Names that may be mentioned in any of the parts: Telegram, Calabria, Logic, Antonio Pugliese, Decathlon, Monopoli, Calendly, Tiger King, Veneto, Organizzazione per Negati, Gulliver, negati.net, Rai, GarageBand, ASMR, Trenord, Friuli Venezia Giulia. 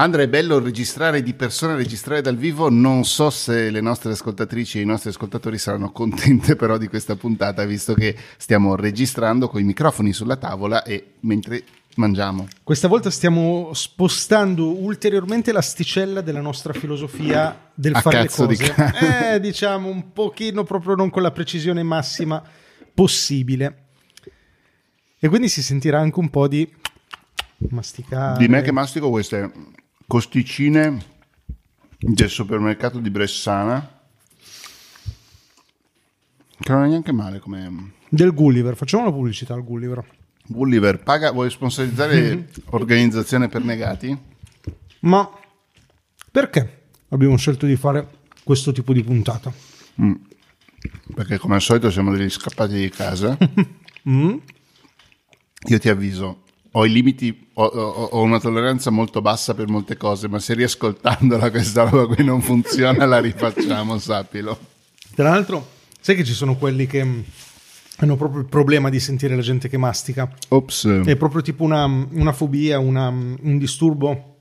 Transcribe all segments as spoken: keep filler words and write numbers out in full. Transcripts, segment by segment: Andrea, è bello registrare di persona, registrare dal vivo. Non so se le nostre ascoltatrici e i nostri ascoltatori saranno contente però di questa puntata, visto che stiamo registrando con i microfoni sulla tavola e mentre mangiamo. Questa volta stiamo spostando ulteriormente l'asticella della nostra filosofia del a fare le cose. Di ca- eh, diciamo un pochino, proprio non con la precisione massima possibile. E quindi si sentirà anche un po' di masticare. Di me che mastico queste costicine del supermercato di Bressana, che non è neanche male come... Del Gulliver, facciamo la pubblicità al Gulliver. Gulliver, paga, vuoi sponsorizzare Organizzazione per Negati? Ma perché abbiamo scelto di fare questo tipo di puntata? Mm. Perché come al solito siamo degli scappati di casa. mm. Io ti avviso, ho i limiti, ho, ho, ho una tolleranza molto bassa per molte cose, ma se riascoltandola questa roba qui non funziona, la rifacciamo, sappilo. Tra l'altro, sai che ci sono quelli che hanno proprio il problema di sentire la gente che mastica? Ops. È proprio tipo una, una fobia, una, un disturbo.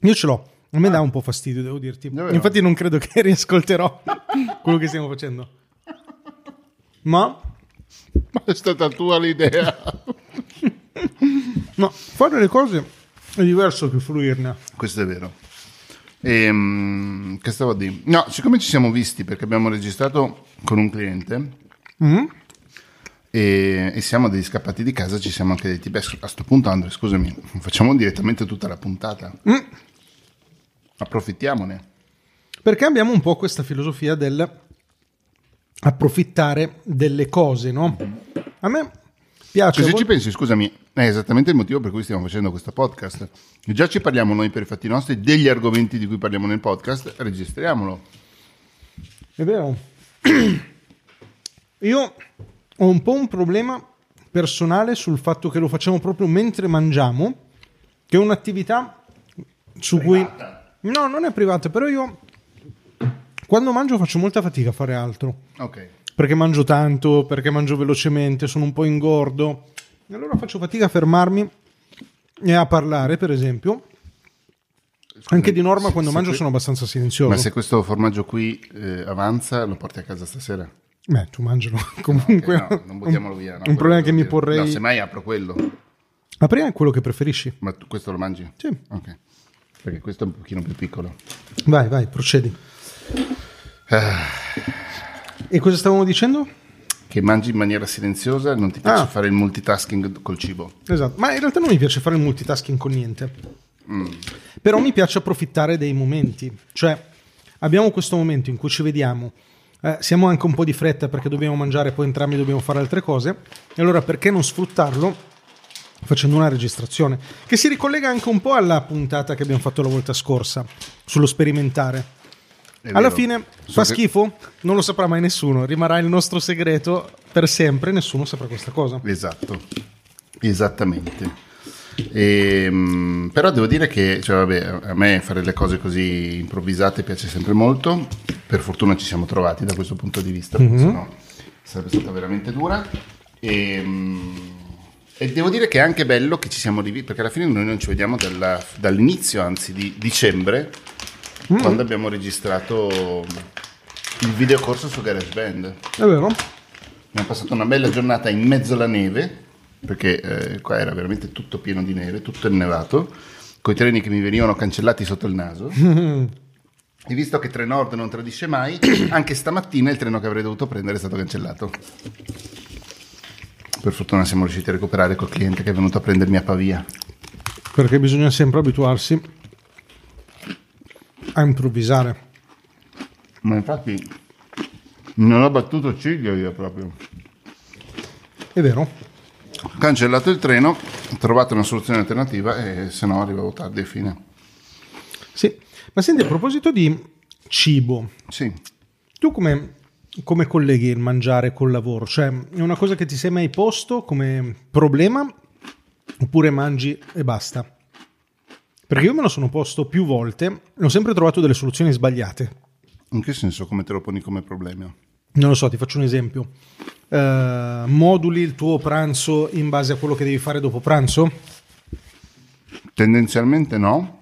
Io ce l'ho, a me ah. dà un po' fastidio, devo dirti. Davvero? Infatti non credo che riascolterò quello che stiamo facendo. Ma... ma è stata tua l'idea. No, fare le cose è diverso che fruirne. Questo è vero. Ehm, che stavo a dire? No, siccome ci siamo visti perché abbiamo registrato con un cliente mm-hmm. e, e siamo degli scappati di casa, ci siamo anche detti, beh, a questo punto Andrea, scusami, facciamo direttamente tutta la puntata. Mm. Approfittiamone. Perché abbiamo un po' questa filosofia del approfittare delle cose, no? A me... piace. Se ci pensi, scusami, è esattamente il motivo per cui stiamo facendo questo podcast. Già ci parliamo noi per i fatti nostri degli argomenti di cui parliamo nel podcast, registriamolo. È vero. Io ho un po' un problema personale sul fatto che lo facciamo proprio mentre mangiamo, che è un'attività su privata. Cui... no, non è privata, però io quando mangio faccio molta fatica a fare altro. Ok. Perché mangio tanto, perché mangio velocemente, sono un po' ingordo. E allora faccio fatica a fermarmi e a parlare, per esempio. Anche di norma, se, quando se mangio qui... sono abbastanza silenzioso. Ma se questo formaggio qui eh, avanza, lo porti a casa stasera? Beh, tu mangialo comunque. No, okay, no, non buttiamolo via. No, un problema che mi dire. porrei... No, semmai apro quello. Apri anche quello che preferisci. Ma tu questo lo mangi? Sì. Ok. Perché questo è un pochino più piccolo. Vai, vai, procedi. Ah... e cosa stavamo dicendo? Che mangi in maniera silenziosa, non ti piace ah. fare il multitasking col cibo. Esatto, ma in realtà non mi piace fare il multitasking con niente. Mm. Però mi piace approfittare dei momenti. Cioè, abbiamo questo momento in cui ci vediamo, eh, siamo anche un po' di fretta perché dobbiamo mangiare, poi entrambi dobbiamo fare altre cose. E allora perché non sfruttarlo facendo una registrazione? Che si ricollega anche un po' alla puntata che abbiamo fatto la volta scorsa, sullo sperimentare. Alla fine so fa che... schifo, non lo saprà mai nessuno, rimarrà il nostro segreto per sempre, nessuno saprà questa cosa. Esatto, esattamente. E, però devo dire che cioè, vabbè, a me fare le cose così improvvisate piace sempre molto, per fortuna ci siamo trovati da questo punto di vista, mm-hmm. perché sennò sarebbe stata veramente dura. E, e devo dire che è anche bello che ci siamo rivisti, perché alla fine noi non ci vediamo dalla, dall'inizio, anzi di dicembre, quando mm. abbiamo registrato il videocorso su GarageBand. È vero. Abbiamo passato una bella giornata in mezzo alla neve, perché eh, qua era veramente tutto pieno di neve, tutto innevato, coi treni che mi venivano cancellati sotto il naso. E visto che Trenord non tradisce mai, anche stamattina il treno che avrei dovuto prendere è stato cancellato. Per fortuna siamo riusciti a recuperare col cliente che è venuto a prendermi a Pavia. Perché bisogna sempre abituarsi a improvvisare. Ma infatti non ho battuto ciglio io proprio. È vero. Cancellato il treno, ho trovato una soluzione alternativa e se no arrivavo tardi e fine. Sì, ma senti, a proposito di cibo. Sì. Tu come, come colleghi il mangiare col lavoro? Cioè è una cosa che ti sei mai posto come problema oppure mangi e basta? Perché io me lo sono posto più volte e ho sempre trovato delle soluzioni sbagliate. In che senso? Come te lo poni come problema? Non lo so, ti faccio un esempio. Uh, moduli il tuo pranzo in base a quello che devi fare dopo pranzo? Tendenzialmente no.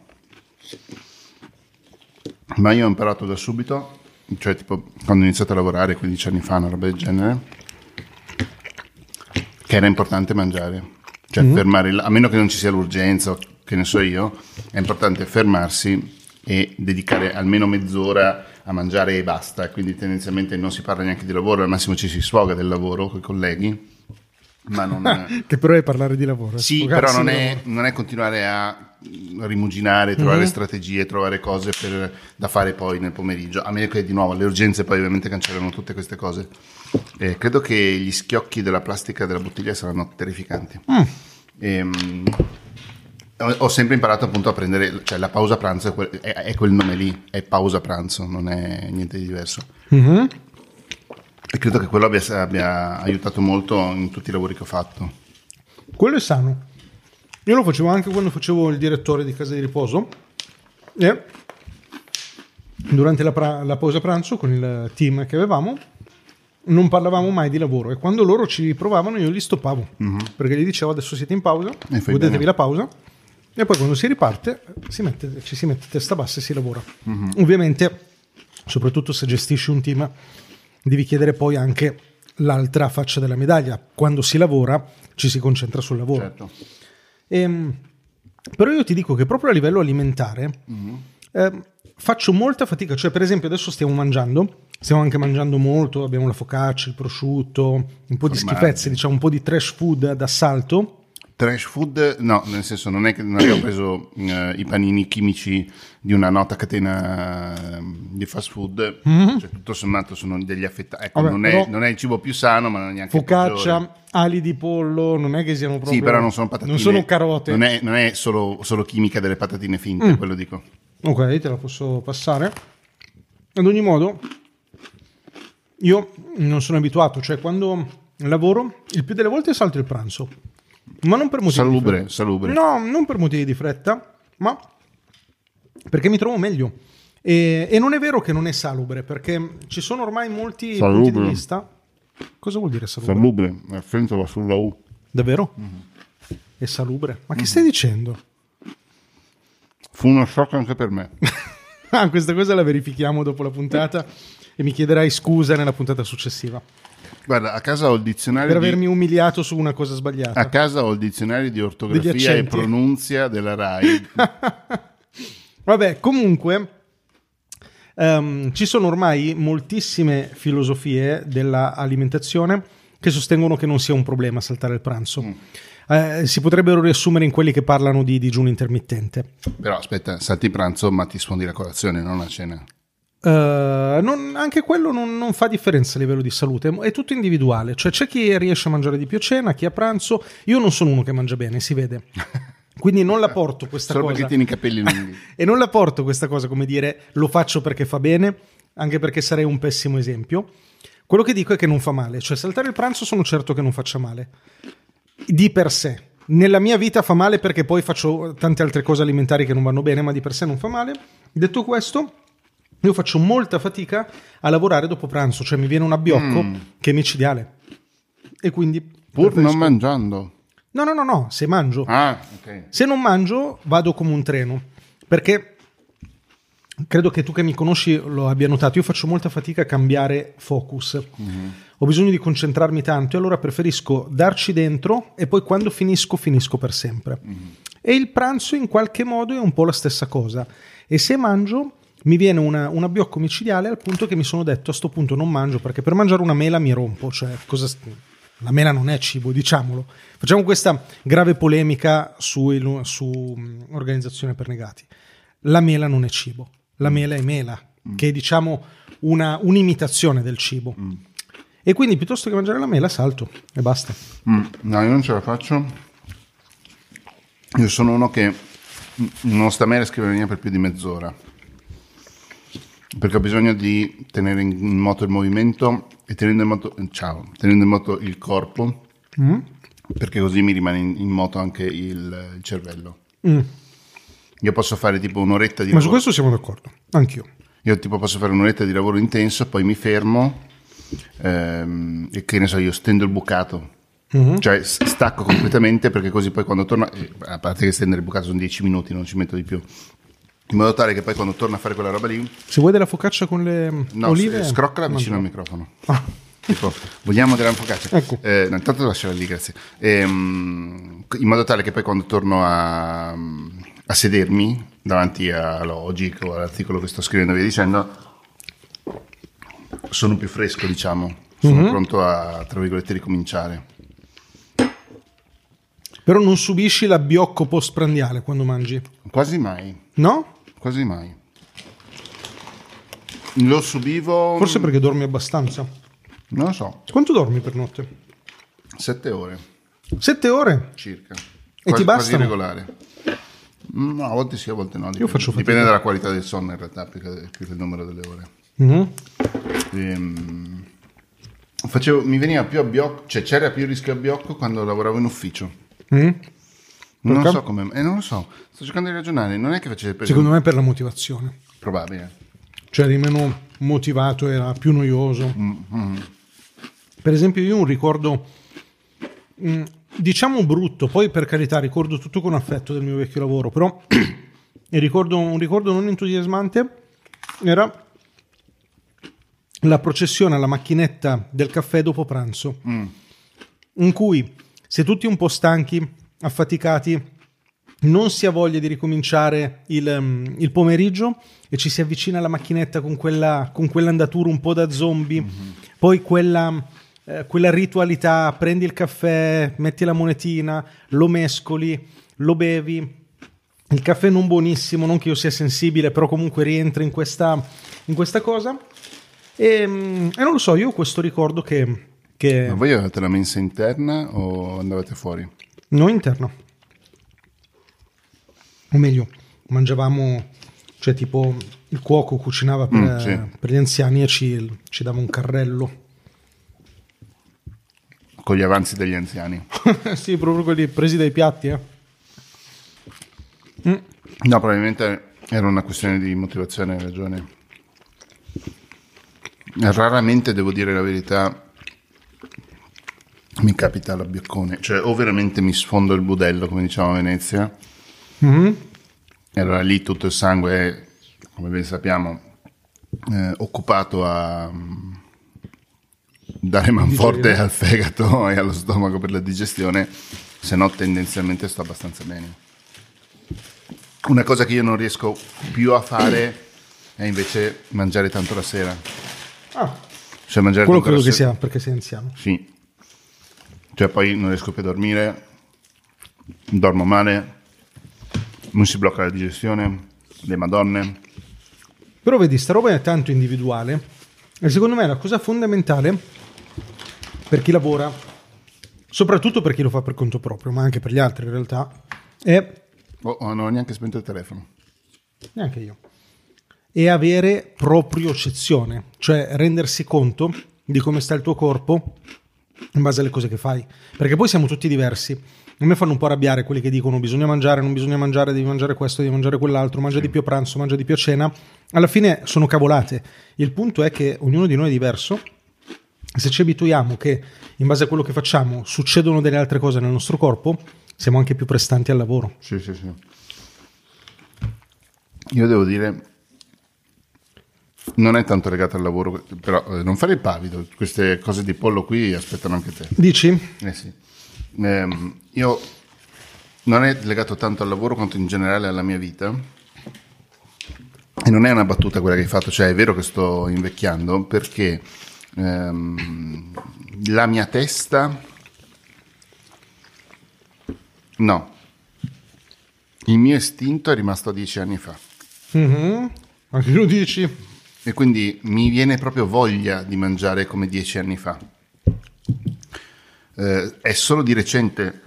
Ma io ho imparato da subito, cioè tipo quando ho iniziato a lavorare quindici anni fa, una roba del genere, che era importante mangiare, cioè mm-hmm. fermare, il, a meno che non ci sia l'urgenza, che ne so io, è importante fermarsi e dedicare almeno mezz'ora a mangiare e basta. Quindi tendenzialmente non si parla neanche di lavoro, al massimo ci si sfoga del lavoro con i colleghi. Ma non... che però è parlare di lavoro, sì, però non è, non è continuare a rimuginare, trovare mm-hmm. strategie, trovare cose per, da fare poi nel pomeriggio, a meno che di nuovo le urgenze poi ovviamente cancellano tutte queste cose. Eh, credo che gli schiocchi della plastica della bottiglia saranno terrificanti. mm. ehm, ho, ho sempre imparato appunto a prendere, cioè la pausa pranzo è quel, è, è quel nome lì, è pausa pranzo, non è niente di diverso. mm-hmm. E credo che quello abbia, abbia aiutato molto in tutti i lavori che ho fatto. Quello è sano. Io lo facevo anche quando facevo il direttore di casa di riposo. E durante la, pra- la pausa pranzo con il team che avevamo non parlavamo mai di lavoro. E quando loro ci provavano io li stoppavo. Mm-hmm. Perché gli dicevo adesso siete in pausa, godetevi la pausa. E poi quando si riparte si mette, ci si mette testa bassa e si lavora. Mm-hmm. Ovviamente, soprattutto se gestisci un team, devi chiedere poi anche l'altra faccia della medaglia. Quando si lavora ci si concentra sul lavoro. Certo. Ehm, però io ti dico che proprio a livello alimentare mm-hmm. eh, faccio molta fatica. Cioè per esempio adesso stiamo mangiando, stiamo anche mangiando molto, abbiamo la focaccia, il prosciutto, un po' di Formaggi. schifezze, diciamo un po' di trash food d'assalto. Trash food, no, nel senso non è che non abbiamo preso eh, i panini chimici di una nota catena di fast food, mm-hmm. cioè tutto sommato sono degli affettati, ecco, vabbè, non, è, non è il cibo più sano, ma non è neanche focaccia, il ali di pollo, non è che siano proprio... Sì, però non sono patatine, non sono carote. Non è, non è solo, solo chimica delle patatine finte, mm. quello dico. Ok, te la posso passare. Ad ogni modo, io non sono abituato, cioè quando lavoro, il più delle volte salto il pranzo. Ma non per motivi salubre, di salubre. No, non per motivi di fretta, ma perché mi trovo meglio. E, e non è vero che non è salubre, perché ci sono ormai molti salubre. punti di vista. Cosa vuol dire salubre? Salubre, l'accento va sulla U. Davvero? Mm-hmm. È salubre? Ma mm-hmm. che stai dicendo? Fu uno shock anche per me. Ah, questa cosa la verifichiamo dopo la puntata e mi chiederai scusa nella puntata successiva. Guarda, a casa ho il dizionario per avermi di... umiliato su una cosa sbagliata. A casa ho il dizionario di ortografia e pronunzia della Rai. Vabbè, comunque um, ci sono ormai moltissime filosofie dell'alimentazione che sostengono che non sia un problema saltare il pranzo. mm. Eh, si potrebbero riassumere in quelli che parlano di digiuno intermittente. Però aspetta, salti pranzo ma ti sfondi la colazione, non la cena. Uh, non, anche quello non, non fa differenza a livello di salute, è tutto individuale. Cioè c'è chi riesce a mangiare di più a cena, chi a pranzo. Io non sono uno che mangia bene, si vede, quindi non la porto questa solo cosa perché tieni i capelli lunghi e non la porto questa cosa come dire lo faccio perché fa bene, anche perché sarei un pessimo esempio. Quello che dico è che non fa male, cioè saltare il pranzo sono certo che non faccia male di per sé. Nella mia vita fa male perché poi faccio tante altre cose alimentari che non vanno bene, ma di per sé non fa male. Detto questo, io faccio molta fatica a lavorare dopo pranzo, cioè mi viene un abbiocco mm. che è micidiale. E quindi pur preferisco... non mangiando. No, no, no, no, se mangio. Ah, okay. Se non mangio vado come un treno, perché credo che tu che mi conosci lo abbia notato, io faccio molta fatica a cambiare focus. Mm-hmm. Ho bisogno di concentrarmi tanto e allora preferisco darci dentro e poi quando finisco finisco per sempre. Mm-hmm. E il pranzo in qualche modo è un po' la stessa cosa. E se mangio mi viene una, un abbiocco micidiale al punto che mi sono detto a sto punto non mangio, perché per mangiare una mela mi rompo. Cioè cosa, la mela non è cibo, diciamolo. Facciamo questa grave polemica su, su Organizzazione per Negati. La mela non è cibo, la mela è mela, mm. che è diciamo una, un'imitazione del cibo. Mm. E quindi piuttosto che mangiare la mela salto e basta. Mm. No, io non ce la faccio. Io sono uno che non sta mai a scrivere niente per più di mezz'ora, perché ho bisogno di tenere in moto il movimento e tenendo in moto, ciao, tenendo in moto il corpo, mm. perché così mi rimane in, in moto anche il, il cervello. Mm. Io posso fare tipo un'oretta di ma lavoro. Ma su questo siamo d'accordo, anch'io. Io tipo posso fare un'oretta di lavoro intenso, poi mi fermo ehm, e che ne so, io stendo il bucato. Mm-hmm. Cioè stacco completamente, perché così poi quando torno, eh, a parte che stendere il bucato sono dieci minuti, non ci metto di più. in modo tale che poi quando torna a fare quella roba lì, se vuoi della focaccia con le no, olive, scroccola vicino al microfono. Ah. Tipo, vogliamo della focaccia, ecco. eh, no, intanto lasciala lì, grazie. Ehm, in modo tale che poi quando torno a, a sedermi davanti a Logic o all'articolo che sto scrivendo, via dicendo, sono più fresco, diciamo, sono mm-hmm. pronto a, tra virgolette, ricominciare. Però non subisci l'abbiocco postprandiale quando mangi? Quasi mai. No? Quasi mai. Lo subivo... Forse perché dormi abbastanza. Non lo so. Quanto dormi per notte? Sette ore. Sette ore? Circa. E quasi, ti basta? Quasi regolare. No, a volte sì, a volte no. Dipende. Io faccio fatica. Dipende dalla qualità del sonno, in realtà, più che il numero delle ore. Mm-hmm. Ehm, facevo, mi veniva più abbiocco, cioè c'era più rischio abbiocco quando lavoravo in ufficio. Mm? Non lo so come, eh, non lo so. Sto cercando di ragionare. Non è che facevi per... Secondo me per la motivazione. Probabile. Cioè eri meno motivato, era più noioso. Mm-hmm. Per esempio, io un ricordo, mh, diciamo brutto. Poi, per carità, ricordo tutto con affetto del mio vecchio lavoro. Però e ricordo, un ricordo non entusiasmante era la processione alla macchinetta del caffè dopo pranzo, mm. in cui, se tutti un po' stanchi, affaticati, non si ha voglia di ricominciare il, um, il pomeriggio, e ci si avvicina alla macchinetta con quella, con quell'andatura un po' da zombie, mm-hmm. poi quella, eh, quella ritualità, prendi il caffè, metti la monetina, lo mescoli, lo bevi, il caffè non buonissimo, non che io sia sensibile, però comunque rientra in questa, in questa cosa. E, e non lo so, io ho questo ricordo che, che... Ma voi avevate la mensa interna o andavate fuori? Noi interno, o meglio, mangiavamo, cioè tipo il cuoco cucinava per, mm, sì. per gli anziani e ci, ci dava un carrello con gli avanzi degli anziani. Sì, proprio quelli presi dai piatti, eh. mm. No, probabilmente era una questione di motivazione, hai ragione. Raramente, devo dire la verità, mi capita l'abbioccone, cioè o veramente mi sfondo il budello, come diciamo a Venezia, mm-hmm. e allora lì tutto il sangue è, come ben sappiamo, eh, occupato a um, dare manforte al fegato e allo stomaco per la digestione, se no tendenzialmente sto abbastanza bene. Una cosa che io non riesco più a fare è invece mangiare tanto la sera. Ah, cioè mangiare quello credo che sia perché sei anziano. Sì, cioè poi non riesco più a dormire, dormo male, non si blocca la digestione, le madonne. Però vedi, sta roba è tanto individuale, e secondo me è la cosa fondamentale per chi lavora, soprattutto per chi lo fa per conto proprio, ma anche per gli altri in realtà, è... Oh, oh, non ho neanche spento il telefono. Neanche io. E avere propriocezione, cioè rendersi conto di come sta il tuo corpo in base alle cose che fai, perché poi siamo tutti diversi. A me fanno un po' arrabbiare quelli che dicono bisogna mangiare, non bisogna mangiare, devi mangiare questo, devi mangiare quell'altro, mangia di più a pranzo, mangia di più a cena. Alla fine sono cavolate. Il punto è che ognuno di noi è diverso. Se ci abituiamo che in base a quello che facciamo succedono delle altre cose nel nostro corpo, siamo anche più prestanti al lavoro. Sì, sì, sì. Io devo dire... Non è tanto legato al lavoro, però eh, non fare il pavido, queste cose di pollo qui aspettano anche te. Dici? Eh sì. Eh, io non è legato tanto al lavoro quanto in generale alla mia vita, e non è una battuta quella che hai fatto, cioè è vero che sto invecchiando, perché ehm, la mia testa, no, il mio istinto è rimasto a dieci anni fa. Mm-hmm. Anche tu dici? E quindi mi viene proprio voglia di mangiare come dieci anni fa. Eh, è solo di recente,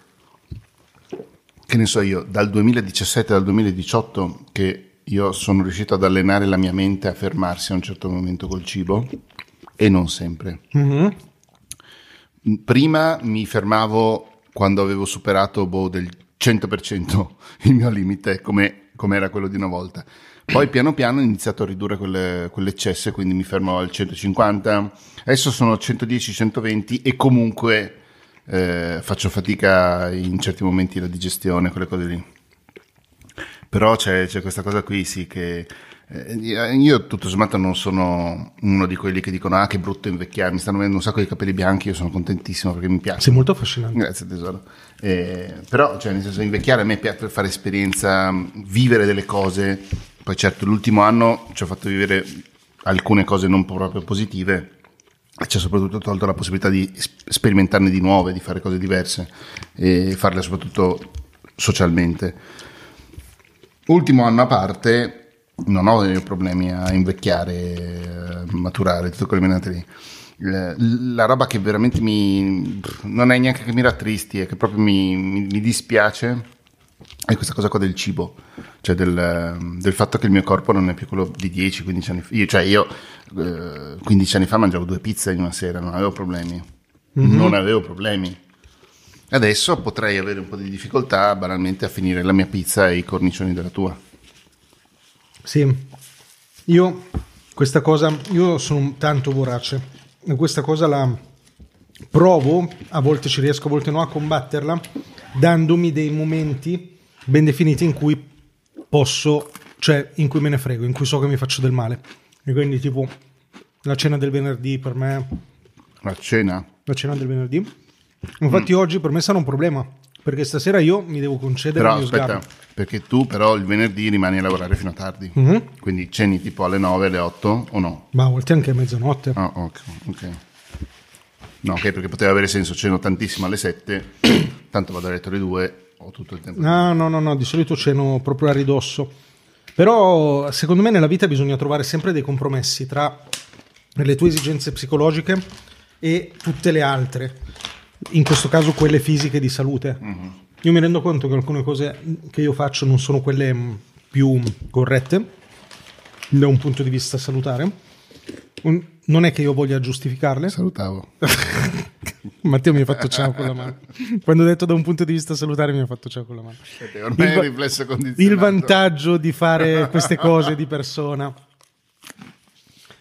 che ne so io, dal duemiladiciassette al duemiladiciotto, che io sono riuscito ad allenare la mia mente a fermarsi a un certo momento col cibo, e non sempre. Mm-hmm. Prima mi fermavo quando avevo superato boh, del cento per cento il mio limite, come, come era quello di una volta. Poi piano piano ho iniziato a ridurre quelle, quell'eccesso, quindi mi fermo al centocinquanta, adesso sono centodieci centoventi, e comunque eh, faccio fatica in certi momenti la digestione, quelle cose lì. Però c'è, c'è questa cosa qui, sì, che eh, io tutto sommato non sono uno di quelli che dicono ah che brutto invecchiare, mi stanno venendo un sacco di capelli bianchi, io sono contentissimo perché mi piace. Sei molto affascinante. Grazie tesoro. Eh, però cioè nel senso, invecchiare a me piace fare esperienza, vivere delle cose, poi certo l'ultimo anno ci ho fatto vivere alcune cose non proprio positive, ci ha soprattutto tolto la possibilità di sperimentarne di nuove, di fare cose diverse e farle soprattutto socialmente. Ultimo anno a parte non ho dei problemi a invecchiare, a maturare, tutte quelle menate lì. La roba che veramente mi non è neanche che mi rattristi, è che proprio mi, mi, mi dispiace è questa cosa qua del cibo, cioè del, del fatto che il mio corpo non è più quello di dieci quindici anni fa. Io, cioè io eh, quindici anni fa mangiavo due pizze in una sera, non avevo problemi, mm-hmm. non avevo problemi. Adesso potrei avere un po' di difficoltà banalmente a finire la mia pizza e i cornicioni della tua. Sì, io questa cosa, io sono tanto vorace, questa cosa la provo, a volte ci riesco, a volte no, a combatterla, dandomi dei momenti ben definiti in cui posso, cioè in cui me ne frego, in cui so che mi faccio del male. E quindi tipo la cena del venerdì per me... La cena? La cena del venerdì. Infatti mm. oggi per me sarà un problema, perché stasera io mi devo concedere però, il mio aspetta, sgarro. Perché tu però il venerdì rimani a lavorare fino a tardi, mm-hmm. quindi ceni tipo alle nove, alle otto o no? Ma a volte anche a mezzanotte. Ah, oh, ok, ok. No, ok, perché poteva avere senso, ceno tantissimo alle sette, tanto vado a letto alle due, ho tutto il tempo. No, no, no, no, di solito ceno proprio a ridosso. Però secondo me nella vita bisogna trovare sempre dei compromessi tra le tue esigenze psicologiche e tutte le altre. In questo caso quelle fisiche di salute. Uh-huh. Io mi rendo conto che alcune cose che io faccio non sono quelle più corrette da un punto di vista salutare. Non è che io voglia giustificarle. Salutavo. Matteo mi ha fatto ciao con la mano. Quando ho detto da un punto di vista salutare mi ha fatto ciao con la mano. Ormai il, è riflesso condizionato. Il vantaggio di fare queste cose di persona.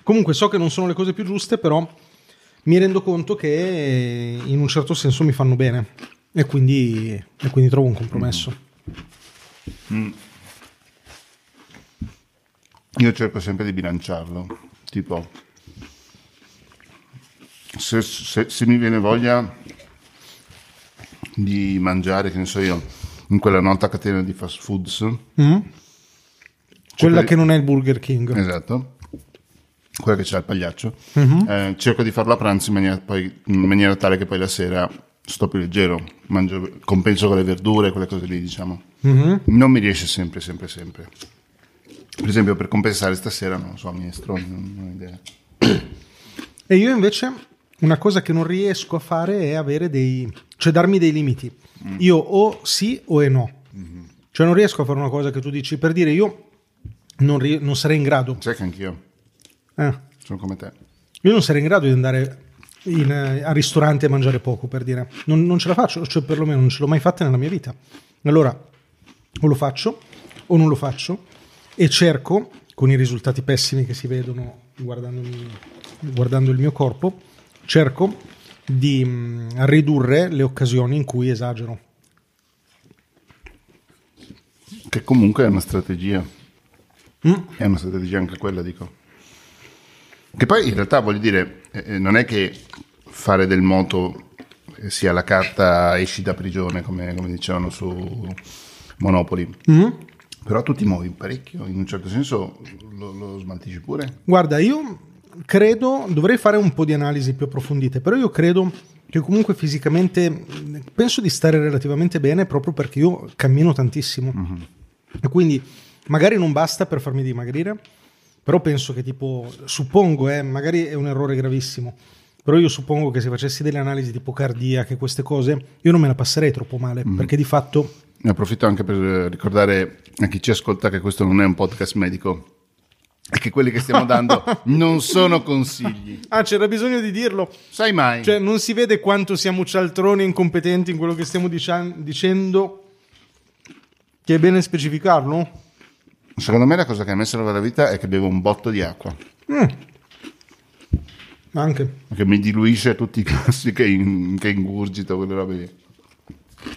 Comunque so che non sono le cose più giuste, però mi rendo conto che in un certo senso mi fanno bene e quindi, e quindi trovo un compromesso. Mm. Io cerco sempre di bilanciarlo, tipo se, se, se mi viene voglia di mangiare, che ne so io, in quella nota catena di fast foods, mm. quella che non è il Burger King, esatto, quella che c'ha il pagliaccio, uh-huh. eh, cerco di farlo a pranzo in maniera, poi, in maniera tale che poi la sera sto più leggero, mangio, compenso con le verdure, quelle cose lì, diciamo. Uh-huh. Non mi riesce sempre, sempre, sempre. Per esempio, per compensare stasera, non so, minestrone, non, non ho idea. E io invece, una cosa che non riesco a fare è avere dei... cioè darmi dei limiti. Mm. Io o sì o e no. Mm-hmm. Cioè non riesco a fare una cosa che tu dici, per dire io non, ri- non sarei in grado. Sai che anch'io. Eh. Sono come te. Io non sarei in grado di andare in, eh, al ristorante e mangiare poco, per dire. Non, non ce la faccio, cioè perlomeno non ce l'ho mai fatta nella mia vita. Allora, o lo faccio o non lo faccio e cerco, con i risultati pessimi che si vedono guardando il mio corpo, cerco di mh, ridurre le occasioni in cui esagero. Che comunque è una strategia. Mm. È una strategia anche quella, dico. Che poi in realtà voglio dire, eh, non è che fare del moto sia la carta esci da prigione, come, come dicevano su Monopoli, mm-hmm. però tu ti muovi parecchio, in un certo senso lo, lo smaltisci pure. Guarda, io credo, dovrei fare un po' di analisi più approfondite, però io credo che comunque fisicamente, penso di stare relativamente bene proprio perché io cammino tantissimo, mm-hmm. e quindi magari non basta per farmi dimagrire, però penso che tipo, suppongo, eh, magari è un errore gravissimo, però io suppongo che se facessi delle analisi tipo cardiache, queste cose, io non me la passerei troppo male, mm-hmm. perché di fatto... Ne approfitto anche per ricordare a chi ci ascolta che questo non è un podcast medico, e che quelli che stiamo dando non sono consigli. Ah, c'era bisogno di dirlo. Sai mai. Cioè, non si vede quanto siamo cialtroni e incompetenti in quello che stiamo dici- dicendo, che è bene specificarlo? Secondo me la cosa che a me salva la vita è che bevo un botto di acqua. Mm. Anche. Che mi diluisce tutti i cassi che, in, che ingurgito, quelle robe lì.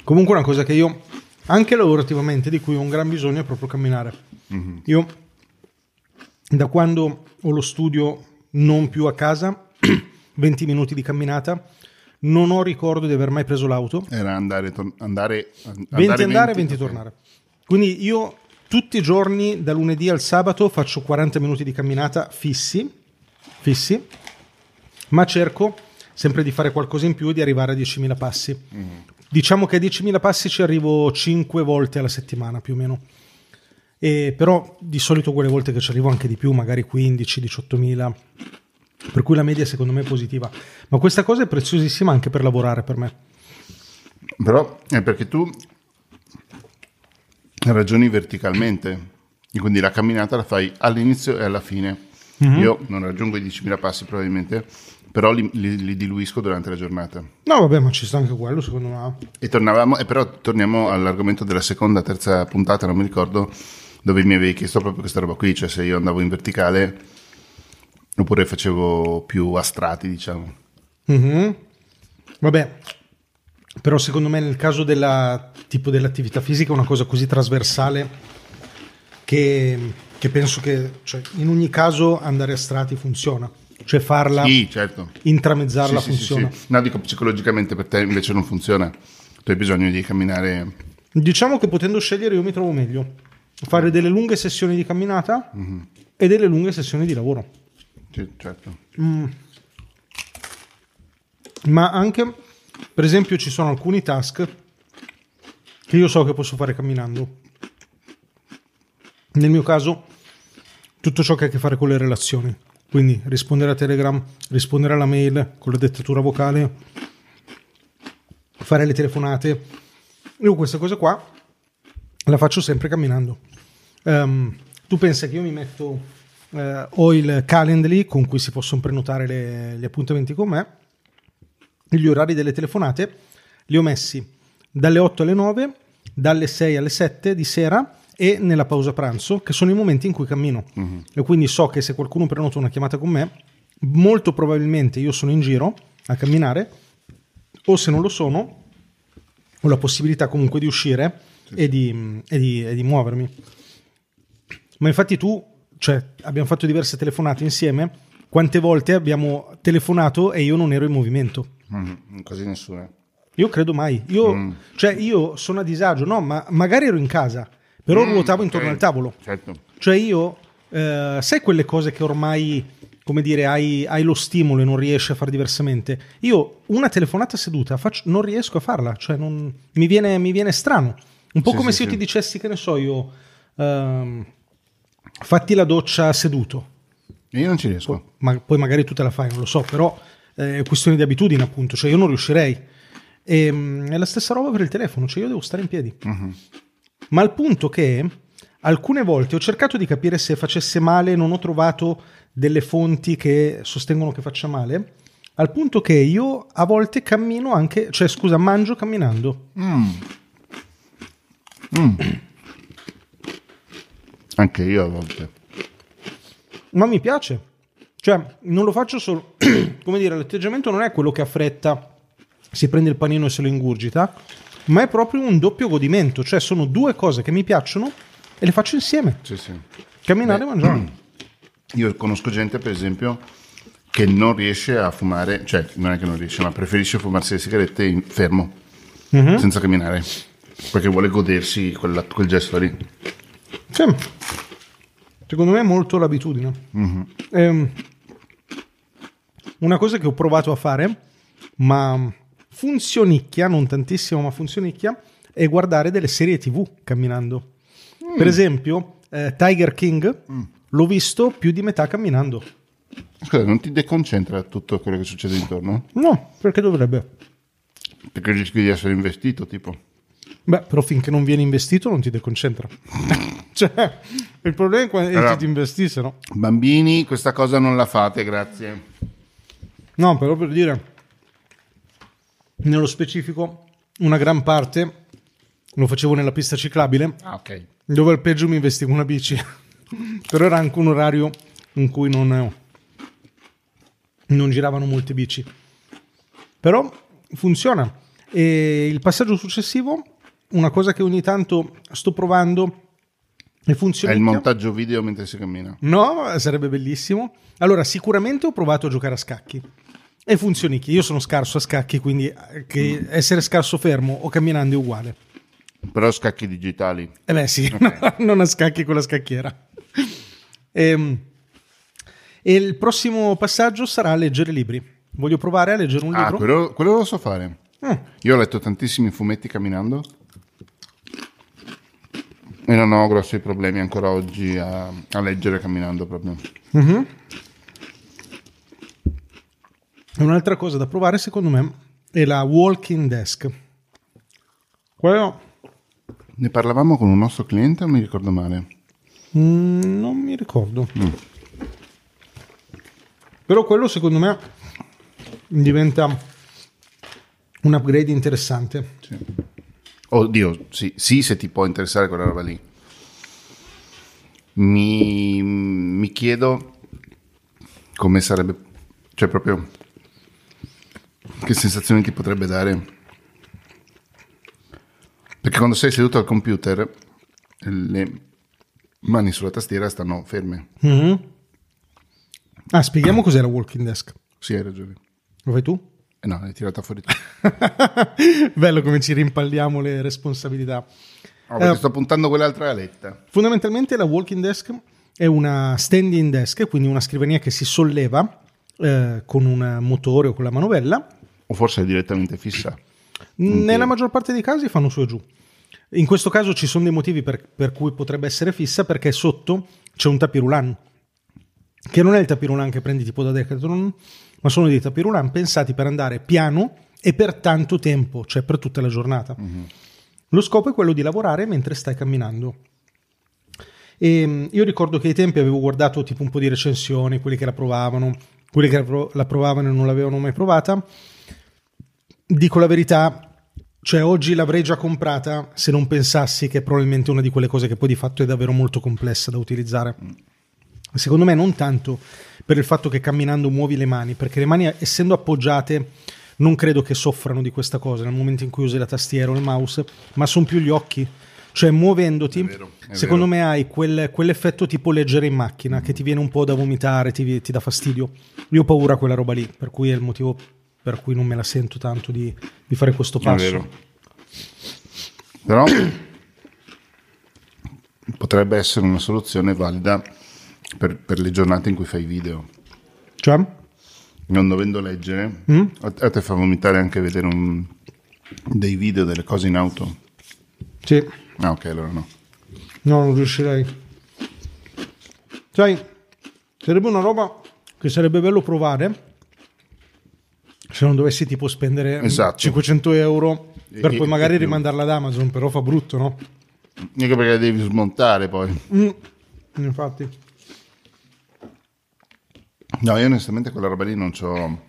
Comunque una cosa che io anche lavorativamente, di cui ho un gran bisogno, è proprio camminare. Mm-hmm. Io da quando ho lo studio non più a casa, venti minuti di camminata, non ho ricordo di aver mai preso l'auto. Era andare, tor- andare, and- andare venti andare, venti, venti tornare. Quindi io tutti i giorni, da lunedì al sabato, faccio quaranta minuti di camminata fissi, fissi, ma cerco sempre di fare qualcosa in più e di arrivare a diecimila passi. Mm. Diciamo che a diecimila passi ci arrivo cinque volte alla settimana, più o meno. E però di solito quelle volte che ci arrivo anche di più, magari quindici diciottomila, per cui la media secondo me è positiva. Ma questa cosa è preziosissima anche per lavorare, per me. Però è perché tu ragioni verticalmente, quindi la camminata la fai all'inizio e alla fine. Mm-hmm. Io non raggiungo i diecimila passi probabilmente, però li, li, li diluisco durante la giornata. No, vabbè, ma ci sta anche quello, secondo me. E tornavamo, e però torniamo all'argomento della seconda, terza puntata, non mi ricordo, dove mi avevi chiesto proprio questa roba qui, cioè se io andavo in verticale oppure facevo più a strati, diciamo. Mm-hmm. Vabbè, però secondo me nel caso della, tipo dell'attività fisica è una cosa così trasversale che, che penso che, cioè, in ogni caso andare a strati funziona. Cioè farla, sì, certo. Intramezzarla, sì, funziona. Sì, sì, sì. No, dico psicologicamente per te invece non funziona. Tu hai bisogno di camminare. Diciamo che potendo scegliere io mi trovo meglio. Fare delle lunghe sessioni di camminata, mm-hmm, e delle lunghe sessioni di lavoro. Sì, certo. Mm. Ma anche, per esempio, ci sono alcuni task che io so che posso fare camminando. Nel mio caso, tutto ciò che ha a che fare con le relazioni. Quindi rispondere a Telegram, rispondere alla mail con la dettatura vocale, fare le telefonate. Io questa cosa qua la faccio sempre camminando. Um, tu pensa che io mi metto, eh, ho il Calendly con cui si possono prenotare le, gli appuntamenti con me, gli orari delle telefonate li ho messi dalle otto alle nove, dalle sei alle sette di sera, e nella pausa pranzo, che sono i momenti in cui cammino. Uh-huh. E quindi so che se qualcuno prenota una chiamata con me, molto probabilmente io sono in giro a camminare, o se non lo sono ho la possibilità comunque di uscire, sì, e, di, e, di, e di muovermi. Ma infatti tu, cioè, abbiamo fatto diverse telefonate insieme, quante volte abbiamo telefonato e io non ero in movimento? Uh-huh. Quasi nessuna. Io credo mai. Io, mm. cioè, io sono a disagio, no, ma magari ero in casa, però mm, ruotavo intorno, okay, al tavolo. Certo. Cioè io, eh, sai quelle cose che ormai, come dire, hai, hai lo stimolo e non riesci a fare diversamente? Io una telefonata seduta faccio, non riesco a farla, cioè non, mi, viene, mi viene strano. Un po' sì, come sì, se io sì. ti dicessi, che ne so io, ehm, fatti la doccia seduto. Io non ci riesco. Poi, ma, poi magari tu te la fai, non lo so, però eh, è questione di abitudine, appunto. Cioè io non riuscirei. E, mh, è la stessa roba per il telefono, cioè io devo stare in piedi. Mm-hmm. Ma al punto che alcune volte ho cercato di capire se facesse male, non ho trovato delle fonti che sostengono che faccia male, al punto che io a volte cammino anche, cioè scusa, mangio camminando. Mm. Mm. Anche io a volte. Ma mi piace. Cioè, non lo faccio solo, come dire, l'atteggiamento non è quello che ha fretta, si prende il panino e se lo ingurgita, ma è proprio un doppio godimento, cioè sono due cose che mi piacciono e le faccio insieme. Sì, sì. Camminare, beh, e mangiare. Io conosco gente, per esempio, che non riesce a fumare, cioè non è che non riesce, ma preferisce fumarsi le sigarette in fermo, mm-hmm, senza camminare, perché vuole godersi quella, quel gesto lì. Sì. Secondo me è molto l'abitudine. Mm-hmm. Ehm, una cosa che ho provato a fare, ma funzionicchia, non tantissimo ma funzionicchia, è guardare delle serie tv camminando. Mm. Per esempio, eh, Tiger King, mm, l'ho visto più di metà camminando. Scusa, non ti deconcentra tutto quello che succede intorno? No, perché dovrebbe? Perché rischi di essere investito, tipo. Beh, però finché non vieni investito non ti deconcentra. Cioè, il problema è quando allora, ti investissero. Bambini, questa cosa non la fate, grazie. No, però per dire, nello specifico, una gran parte lo facevo nella pista ciclabile, ah, okay, dove al peggio mi investivo una bici. Però era anche un orario in cui non, non giravano molte bici. Però funziona. E il passaggio successivo una cosa che ogni tanto sto provando e funziona. È il montaggio video mentre si cammina. No, sarebbe bellissimo. Allora, sicuramente ho provato a giocare a scacchi e funzionichi. Io sono scarso a scacchi, quindi che essere scarso fermo o camminando è uguale. Però scacchi digitali. Eh beh sì, okay. Non a scacchi con la scacchiera. E, e il prossimo passaggio sarà leggere libri. Voglio provare a leggere un ah, libro. Ah, quello, quello lo so fare. Mm. Io ho letto tantissimi fumetti camminando e non ho grossi problemi ancora oggi a, a leggere camminando proprio. Mm-hmm. Un'altra cosa da provare secondo me è la walking desk. Quello... Ne parlavamo con un nostro cliente o mi ricordo male? Mm, non mi ricordo. Mm. Però quello secondo me diventa un upgrade interessante. Sì. Oddio, sì, sì, se ti può interessare quella roba lì. Mi, mi chiedo come sarebbe, cioè proprio che sensazioni ti potrebbe dare. Perché quando sei seduto al computer le mani sulla tastiera stanno ferme. Mm-hmm. Ah, spieghiamo cos'è la walking desk. Sì, hai ragione. Lo fai tu? Eh no, l'hai tirata fuori tu. Bello come ci rimpalliamo le responsabilità. No, perché eh, sto puntando quell'altra aletta. Fondamentalmente la walking desk è una standing desk, quindi una scrivania che si solleva eh, con un motore o con la manovella. O forse è direttamente fissa. Nella maggior parte dei casi fanno su e giù. In questo caso ci sono dei motivi per, per cui potrebbe essere fissa, perché sotto c'è un tapirulan, che non è il tapirulan che prendi tipo da Decathlon, ma sono dei tapirulan pensati per andare piano e per tanto tempo, cioè per tutta la giornata. Mm-hmm. Lo scopo è quello di lavorare mentre stai camminando. E io ricordo che ai tempi avevo guardato tipo un po' di recensioni, quelli che la provavano, quelli che la provavano e non l'avevano mai provata. Dico la verità, cioè oggi l'avrei già comprata se non pensassi che è probabilmente una di quelle cose che poi di fatto è davvero molto complessa da utilizzare. Secondo me non tanto per il fatto che camminando muovi le mani, perché le mani essendo appoggiate non credo che soffrano di questa cosa nel momento in cui usi la tastiera o il mouse, ma sono più gli occhi. Cioè muovendoti, è vero, è secondo vero. me hai quel, quell'effetto tipo leggere in macchina, che ti viene un po' da vomitare, ti, ti dà fastidio. Io ho paura quella roba lì, per cui è il motivo... per cui non me la sento tanto di, di fare questo passo. È vero. Però potrebbe essere una soluzione valida per, per le giornate in cui fai video. Cioè? Non dovendo leggere, mm? a te fa vomitare anche vedere un, dei video, delle cose in auto? Sì. Ah ok, allora no. No, non riuscirei. Sai, sarebbe una roba che sarebbe bello provare... se non dovessi tipo spendere esatto. cinquecento euro per e, poi magari rimandarla ad Amazon, però fa brutto, no? Anche perché la devi smontare poi. Mm, infatti. No, io onestamente quella roba lì non c'ho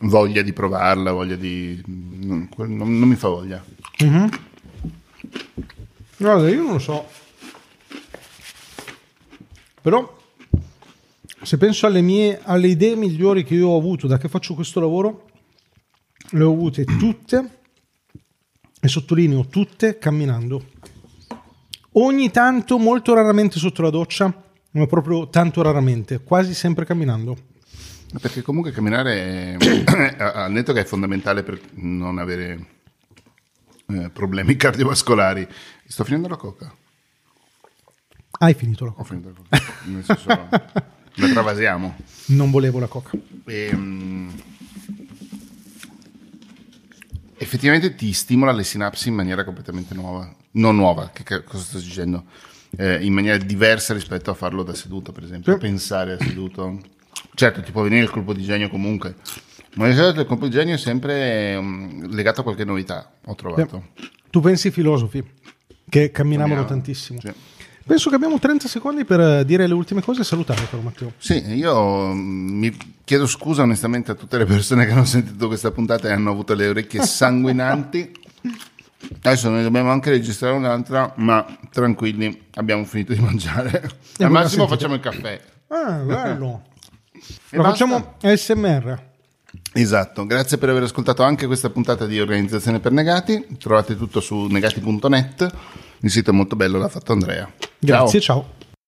voglia di provarla, voglia di... non, non, non mi fa voglia. Mm-hmm. Guarda, io non lo so. Però... se penso alle mie alle idee migliori che io ho avuto da che faccio questo lavoro, le ho avute tutte, e sottolineo tutte, camminando. Ogni tanto, molto raramente sotto la doccia, ma proprio tanto raramente, quasi sempre camminando. Perché comunque camminare, è, al netto che è fondamentale per non avere eh, problemi cardiovascolari. Sto finendo la coca. Hai finito la coca? Ho finito la coca. Nel senso... la travasiamo. Non volevo la coca. E, um, effettivamente ti stimola le sinapsi in maniera completamente nuova. Non nuova, che, che cosa sto dicendo? Eh, in maniera diversa rispetto a farlo da seduto, per esempio. Sì. Pensare a seduto. Certo, ti può venire il colpo di genio comunque, ma di solito il colpo di genio è sempre um, legato a qualche novità, ho trovato. Sì. Tu pensi ai filosofi, che camminavano Camminava. tantissimo. Sì. Penso che abbiamo trenta secondi per dire le ultime cose e salutare, caro Matteo. Sì, io mi chiedo scusa onestamente a tutte le persone che hanno sentito questa puntata e hanno avuto le orecchie sanguinanti. Adesso noi dobbiamo anche registrare un'altra, ma tranquilli, abbiamo finito di mangiare. E al massimo facciamo il caffè. Ah, bello. E lo basta. Facciamo A S M R. Esatto, grazie per aver ascoltato anche questa puntata di Organizzazione per Negati. Trovate tutto su negati punto net, il sito è molto bello, l'ha fatto Andrea. Grazie, ciao. ciao.